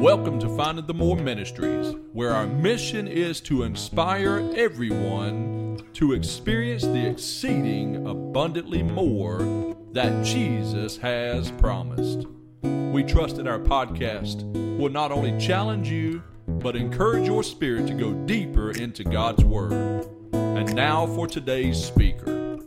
Welcome to Finding the More Ministries, where our mission is to inspire everyone to experience the exceeding abundantly more that Jesus has promised. We trust that our podcast will not only challenge you, but encourage your spirit to go deeper into God's Word. And now for today's speaker.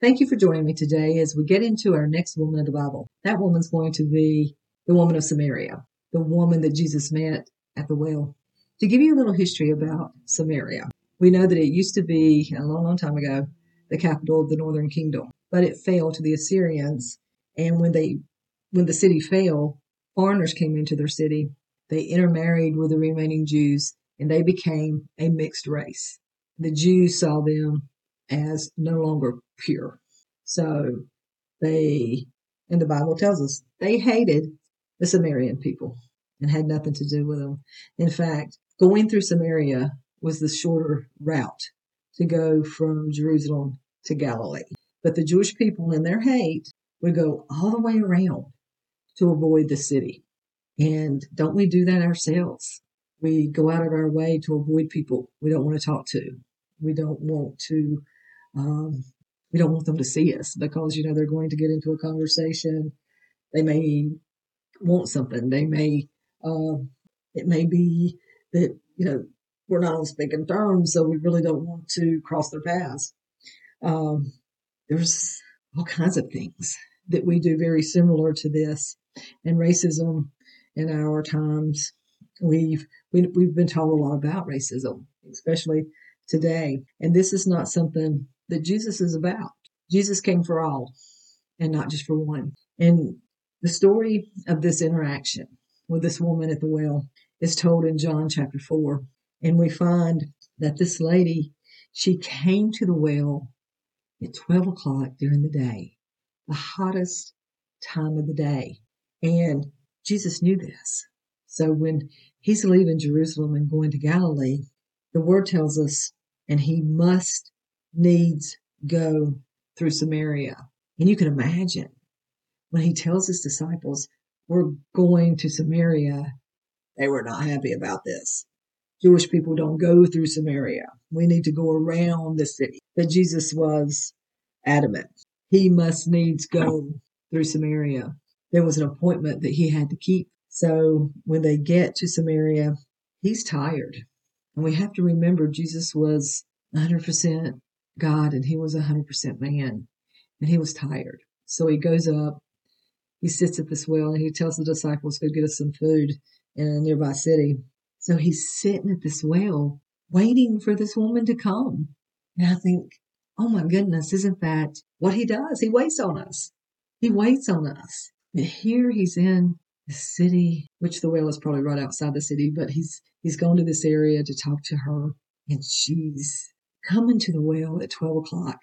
Thank you for joining me today as we get into our next woman of the Bible. That woman's going to be the woman of Samaria, the woman that Jesus met at the well. To give you a little history about Samaria, we know that it used to be, a long, long time ago, the capital of the northern kingdom, but it fell to the Assyrians. And when the city fell, foreigners came into their city. They intermarried with the remaining Jews, and they became a mixed race. The Jews saw them as no longer pure. So they, and the Bible tells us, they hated the Samaritan people and had nothing to do with them. In fact, going through Samaria was the shorter route to go from Jerusalem to Galilee. But the Jewish people, in their hate, would go all the way around to avoid the city. And don't we do that ourselves? We go out of our way to avoid people we don't want to talk to. We don't want to, we don't want them to see us because, you know, they're going to get into a conversation. They may want something. They may, it may be that, you know, we're not on speaking terms, so we really don't want to cross their paths. There's all kinds of things that we do very similar to this. And racism in our times, we've been told a lot about racism, especially today. And this is not something that Jesus is about. Jesus came for all and not just for one. And the story of this interaction with this woman at the well is told in John chapter 4. And we find that this lady, she came to the well at 12 o'clock during the day, the hottest time of the day. And Jesus knew this. So when he's leaving Jerusalem and going to Galilee, the word tells us, and he must needs go through Samaria. And you can imagine when he tells his disciples, we're going to Samaria, they were not happy about this. Jewish people don't go through Samaria. We need to go around the city. But Jesus was adamant. He must needs go through Samaria. There was an appointment that he had to keep. So when they get to Samaria, he's tired. And we have to remember Jesus was 100% God and he was 100% man. And he was tired. So he goes up, he sits at this well, and he tells the disciples, go get us some food in a nearby city. So he's sitting at this well, waiting for this woman to come. And I think, oh my goodness, isn't that what he does? He waits on us. He waits on us. And here he's in the city, which the well is probably right outside the city, but he's gone to this area to talk to her. And she's coming to the well at 12 o'clock.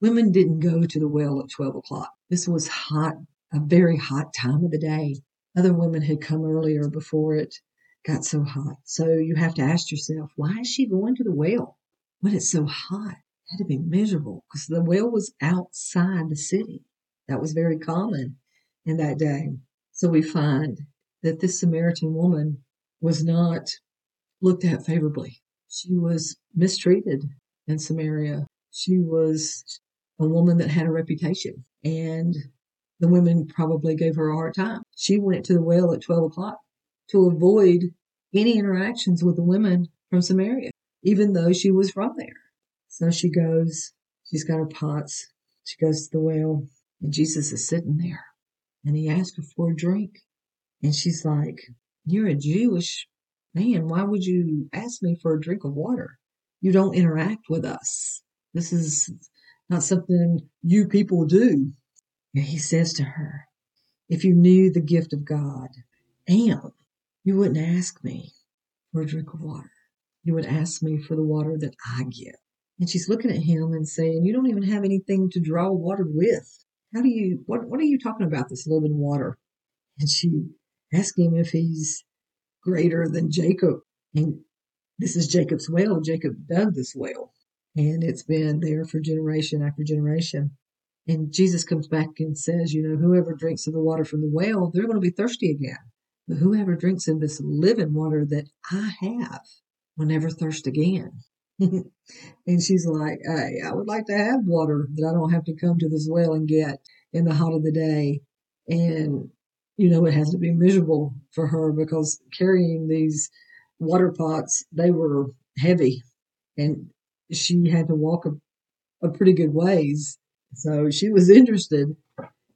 Women didn't go to the well at 12 o'clock. This was hot, a very hot time of the day. Other women had come earlier before it got so hot. So you have to ask yourself, why is she going to the well when it's so hot? It had to be miserable because the well was outside the city. That was very common in that day. So we find that this Samaritan woman was not looked at favorably. She was mistreated in Samaria. She was a woman that had a reputation, and the women probably gave her a hard time. She went to the well at 12 o'clock. To avoid any interactions with the women from Samaria, even though she was from there. So she goes, she's got her pots, she goes to the well, and Jesus is sitting there. And he asks her for a drink. And she's like, you're a Jewish man. Why would you ask me for a drink of water? You don't interact with us. This is not something you people do. And he says to her, if you knew the gift of God, and you wouldn't ask me for a drink of water. You would ask me for the water that I give. And she's looking at him and saying, you don't even have anything to draw water with. How do you, what are you talking about, this living water? And she asked him if he's greater than Jacob. And this is Jacob's well. Jacob dug this well. And it's been there for generation after generation. And Jesus comes back and says, you know, whoever drinks of the water from the well, they're going to be thirsty again. But whoever drinks in this living water that I have will never thirst again. And she's like, hey, I would like to have water that I don't have to come to this well and get in the hot of the day. And, you know, it has to be miserable for her because carrying these water pots, they were heavy and she had to walk a pretty good ways. So she was interested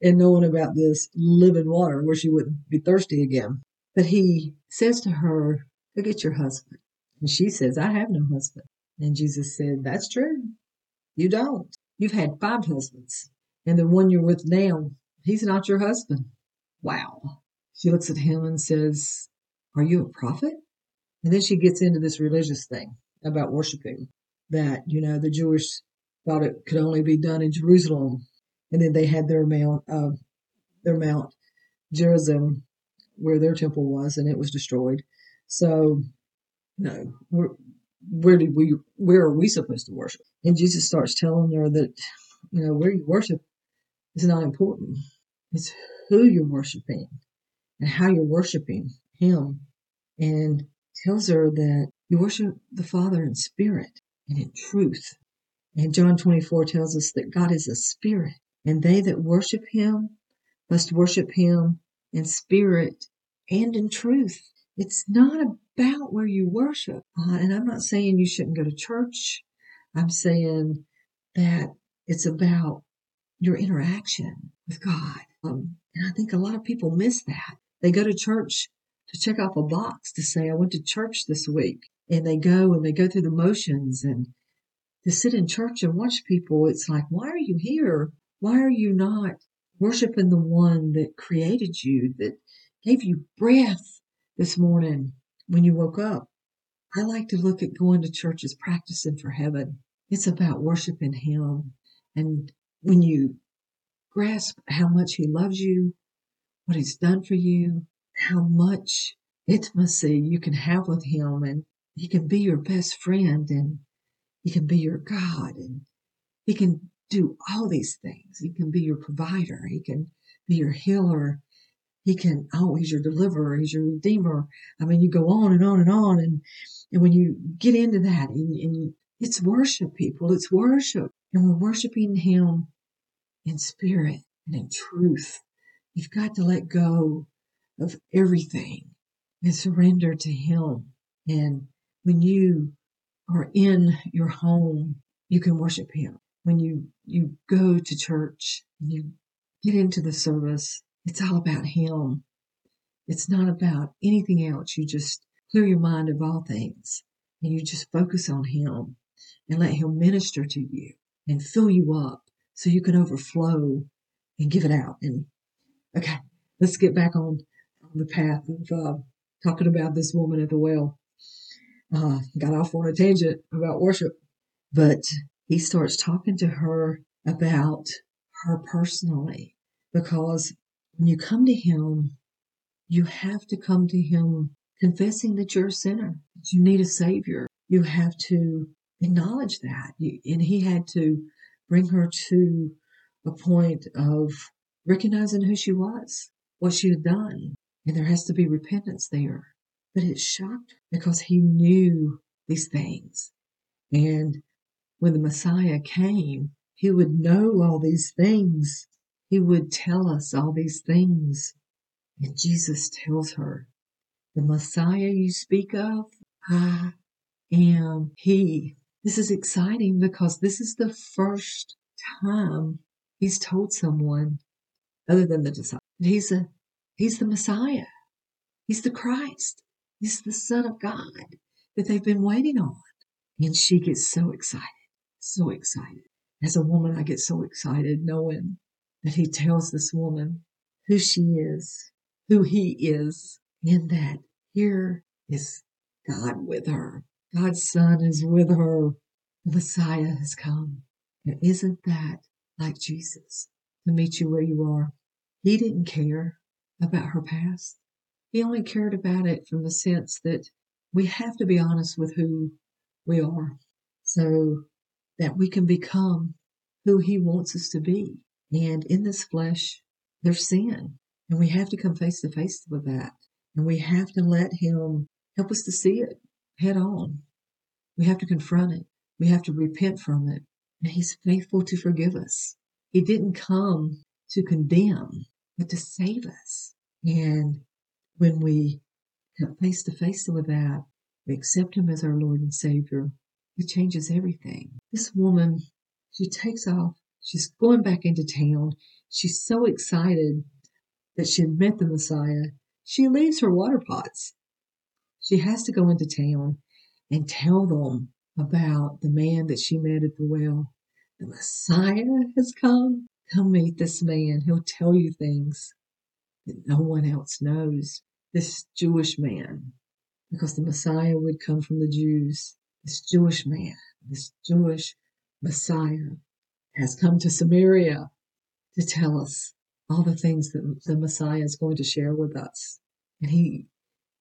in knowing about this living water where she wouldn't be thirsty again. But he says to her, go get your husband. And she says, I have no husband. And Jesus said, that's true. You don't. You've had 5 husbands. And the one you're with now, he's not your husband. Wow. She looks at him and says, are you a prophet? And then she gets into this religious thing about worshiping that, you know, the Jewish thought it could only be done in Jerusalem. And then they had their Mount Gerizim, where their temple was, and it was destroyed. So, you know, where are we supposed to worship? And Jesus starts telling her that, you know, where you worship is not important. It's who you're worshiping and how you're worshiping him. And tells her that you worship the Father in spirit and in truth. And John 24 tells us that God is a spirit, and they that worship him must worship him in spirit and in truth. It's not about where you worship. And I'm not saying you shouldn't go to church. I'm saying that it's about your interaction with God. And I think a lot of people miss that. They go to church to check off a box to say, I went to church this week. And they go through the motions, and to sit in church and watch people, it's like, why are you here? Why are you not worshiping the one that created you, that gave you breath this morning when you woke up? I like to look at going to church as practicing for heaven. It's about worshiping him. And when you grasp how much he loves you, what he's done for you, how much intimacy you can have with him, and he can be your best friend, and he can be your God, and he can do all these things. He can be your provider. He can be your healer. He can, oh, he's your deliverer. He's your redeemer. I mean, you go on and on and on. And when you get into that, and it's worship, people. It's worship. And we're worshiping him in spirit and in truth. You've got to let go of everything and surrender to him. And when you or in your home, you can worship him. When you go to church, and you get into the service, it's all about him. It's not about anything else. You just clear your mind of all things, and you just focus on him and let him minister to you and fill you up so you can overflow and give it out. And okay, let's get back on the path of talking about this woman at the well. Got off on a tangent about worship, but he starts talking to her about her personally, because when you come to him, you have to come to him confessing that you're a sinner, that you need a savior. You have to acknowledge that. And he had to bring her to a point of recognizing who she was, what she had done. And there has to be repentance there. But it shocked her because he knew these things. And when the Messiah came, he would know all these things. He would tell us all these things. And Jesus tells her, the Messiah you speak of, I am he. This is exciting because this is the first time he's told someone other than the disciples. He's the Messiah. He's the Christ. He's the Son of God that they've been waiting on. And she gets so excited, so excited. As a woman, I get so excited knowing that he tells this woman who she is, who he is, and that here is God with her. God's Son is with her. The Messiah has come. And isn't that like Jesus, to meet you where you are? He didn't care about her past. He only cared about it from the sense that we have to be honest with who we are so that we can become who he wants us to be. And in this flesh, there's sin. And we have to come face to face with that. And we have to let him help us to see it head on. We have to confront it. We have to repent from it. And he's faithful to forgive us. He didn't come to condemn, but to save us. And when we come face to face with that, we accept him as our Lord and Savior. It changes everything. This woman, she takes off. She's going back into town. She's so excited that she had met the Messiah. She leaves her water pots. She has to go into town and tell them about the man that she met at the well. The Messiah has come. Come meet this man. He'll tell you things that no one else knows. This Jewish man, because the Messiah would come from the Jews. This Jewish man, this Jewish Messiah has come to Samaria to tell us all the things that the Messiah is going to share with us. And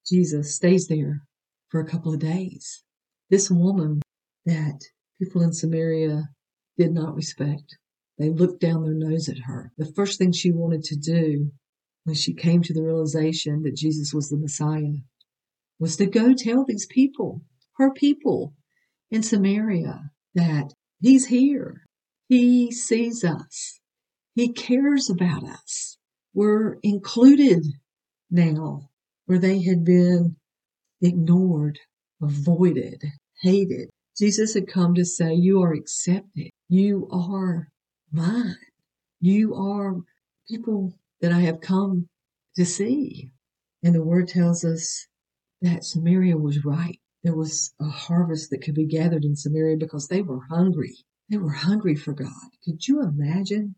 Jesus stays there for a couple of days. This woman that people in Samaria did not respect, they looked down their nose at her. The first thing she wanted to do when she came to the realization that Jesus was the Messiah was to go tell these people, her people in Samaria, that he's here. He sees us. He cares about us. We're included now where they had been ignored, avoided, hated. Jesus had come to say, you are accepted. You are mine. You are people that I have come to see. And the word tells us that Samaria was right. There was a harvest that could be gathered in Samaria because they were hungry. They were hungry for God. Could you imagine?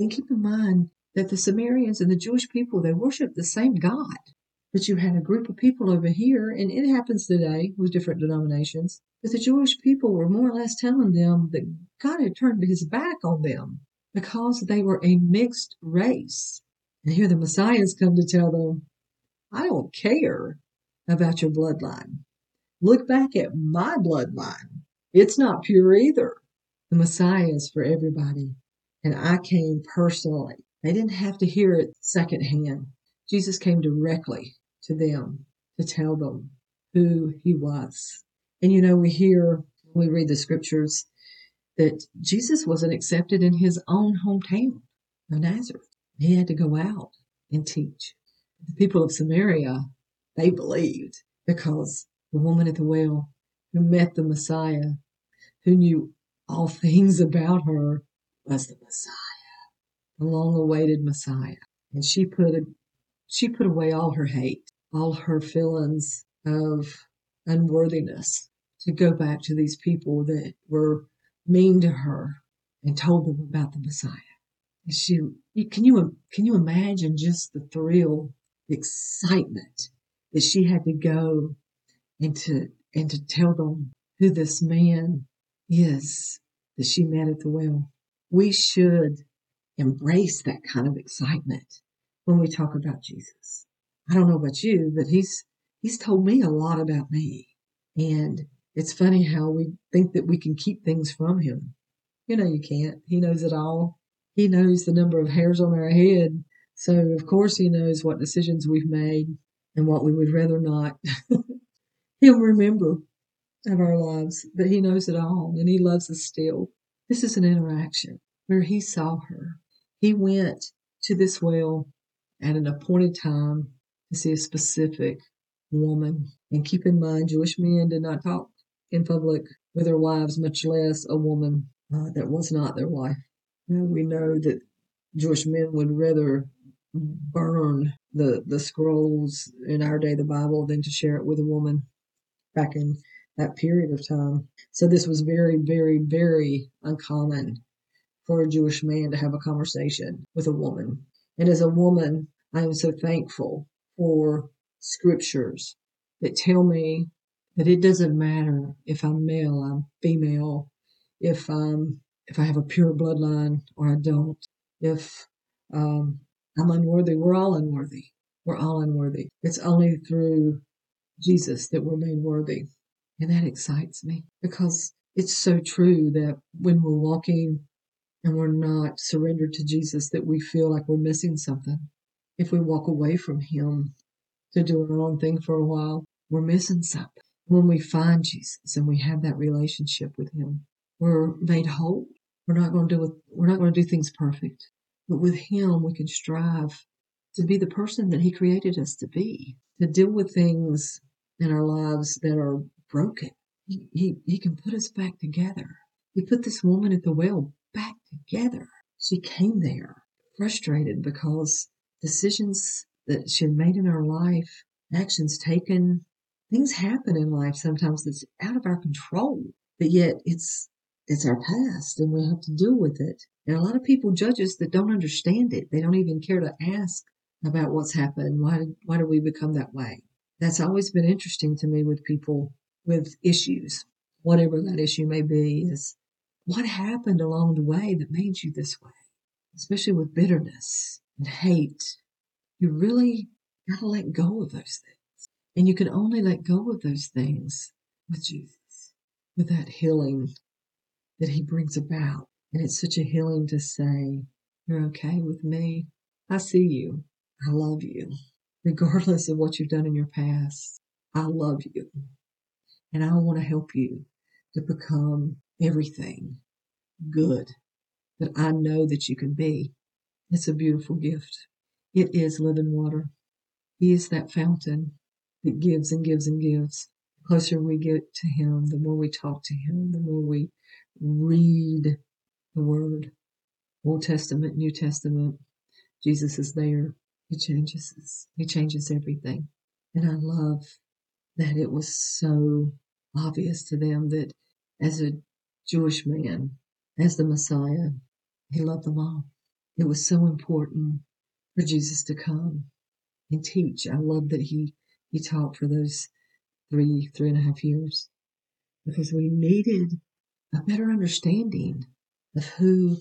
And keep in mind that the Samaritans and the Jewish people, they worship the same God. But you had a group of people over here, and it happens today with different denominations, that the Jewish people were more or less telling them that God had turned his back on them because they were a mixed race. And here the Messiah's come to tell them, I don't care about your bloodline. Look back at my bloodline. It's not pure either. The Messiah is for everybody. And I came personally. They didn't have to hear it secondhand. Jesus came directly to them to tell them who he was. And you know, we read the scriptures that Jesus wasn't accepted in his own hometown of Nazareth. He had to go out and teach. The people of Samaria, they believed because the woman at the well who met the Messiah, who knew all things about her, was the Messiah, the long-awaited Messiah. And she put away all her hate, all her feelings of unworthiness to go back to these people that were mean to her and told them about the Messiah. And can you imagine just the thrill, the excitement that she had to go and to tell them who this man is that she met at the well. We should embrace that kind of excitement when we talk about Jesus. I don't know about you, but he's told me a lot about me. And it's funny how we think that we can keep things from him. You know you can't. He knows it all. He knows the number of hairs on our head. So, of course, he knows what decisions we've made and what we would rather not. He'll remember of our lives, but he knows it all, and he loves us still. This is an interaction where he saw her. He went to this well at an appointed time to see a specific woman. And keep in mind, Jewish men did not talk in public with their wives, much less a woman that was not their wife. We know that Jewish men would rather burn the scrolls, in our day the Bible, than to share it with a woman back in that period of time. So this was very, very, very uncommon for a Jewish man to have a conversation with a woman. And as a woman, I am so thankful for scriptures that tell me that it doesn't matter if I'm male, I'm female, if I have a pure bloodline or I don't, if I'm unworthy. We're all unworthy. We're all unworthy. It's only through Jesus that we're made worthy. And that excites me because it's so true that when we're walking and we're not surrendered to Jesus, that we feel like we're missing something. If we walk away from him to do our own thing for a while, we're missing something. When we find Jesus and we have that relationship with him, we're made whole. We're not going to do things perfect, but with him we can strive to be the person that he created us to be, to deal with things in our lives that are broken. He can put us back together. He put this woman at the well back together. She came there frustrated because decisions that she made in her life, actions taken, things happen in life sometimes that's out of our control, but yet it's our past and we have to deal with it. And a lot of people judge us that don't understand it. They don't even care to ask about what's happened. Why do we become that way? That's always been interesting to me with people with issues, whatever that issue may be, is what happened along the way that made you this way, especially with bitterness and hate. You really got to let go of those things. And you can only let go of those things with Jesus, with that healing that he brings about. And it's such a healing to say, you're okay with me. I see you. I love you. Regardless of what you've done in your past, I love you. And I want to help you to become everything good that I know that you can be. It's a beautiful gift. It is living water. He is that fountain that gives and gives and gives. The closer we get to him, the more we talk to him, the more we read the Word, Old Testament, New Testament. Jesus is there. He changes us. He changes everything. And I love that it was so obvious to them that as a Jewish man, as the Messiah, he loved them all. It was so important for Jesus to come and teach. I love that he taught for those three and a half years because we needed a better understanding of who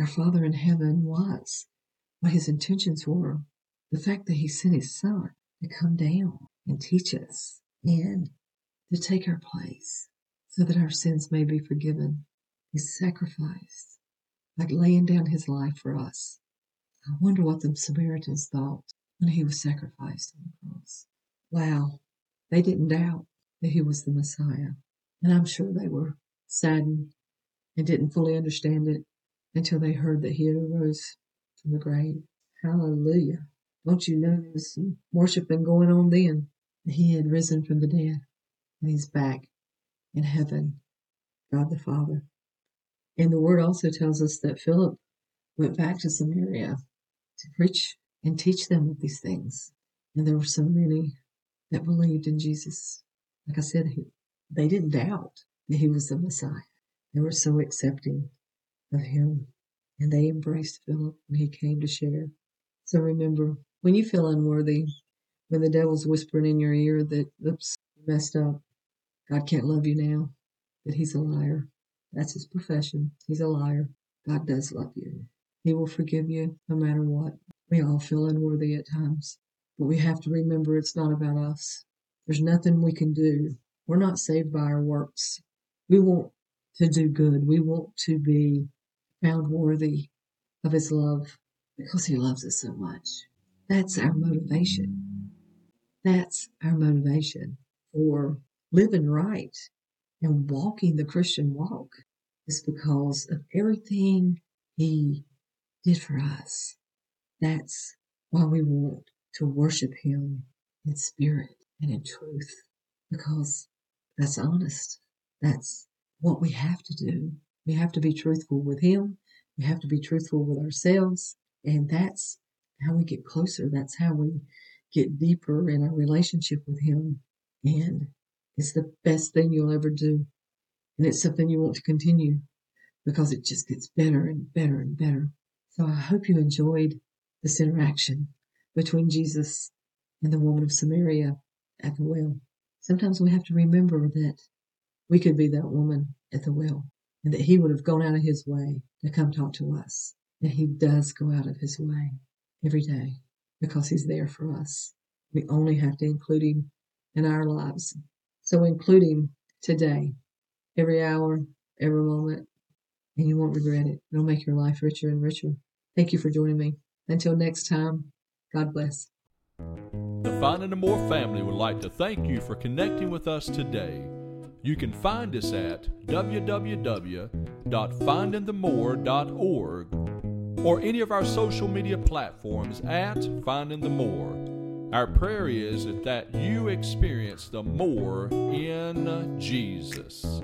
our Father in heaven was, what his intentions were, the fact that he sent his Son to come down and teach us, and to take our place so that our sins may be forgiven. He sacrificed like laying down his life for us. I wonder what the Samaritans thought when he was sacrificed on the cross. Wow, they didn't doubt that he was the Messiah. And I'm sure they were saddened and didn't fully understand it until they heard that he had arose from the grave. Hallelujah. Don't you know there's some worshiping going on then? He had risen from the dead, and he's back in heaven, God the Father. And the Word also tells us that Philip went back to Samaria to preach and teach them of these things. And there were so many that believed in Jesus. Like I said, they didn't doubt that he was the Messiah. They were so accepting of him, and they embraced Philip when he came to share. So remember, when you feel unworthy, when the devil's whispering in your ear that, oops, you messed up, God can't love you now, that he's a liar. That's his profession. He's a liar. God does love you. He will forgive you no matter what. We all feel unworthy at times, but we have to remember it's not about us. There's nothing we can do. We're not saved by our works. We want to do good. We want to be found worthy of his love because he loves us so much. That's our motivation. That's our motivation for living right and walking the Christian walk, is because of everything he did for us. That's why we want to worship him in spirit and in truth, because that's honest. That's what we have to do. We have to be truthful with him. We have to be truthful with ourselves. And that's how we get closer. That's how we get deeper in our relationship with him, and it's the best thing you'll ever do, and it's something you want to continue because it just gets better and better and better. So I hope you enjoyed this interaction between Jesus and the woman of Samaria at the well. Sometimes we have to remember that we could be that woman at the well, and that he would have gone out of his way to come talk to us, and he does go out of his way every day, because he's there for us. We only have to include him in our lives. So include him today, every hour, every moment, and you won't regret it. It'll make your life richer and richer. Thank you for joining me. Until next time, God bless. The Finding the More family would like to thank you for connecting with us today. You can find us at www.findingthemore.org or any of our social media platforms at Finding the More. Our prayer is that you experience the more in Jesus.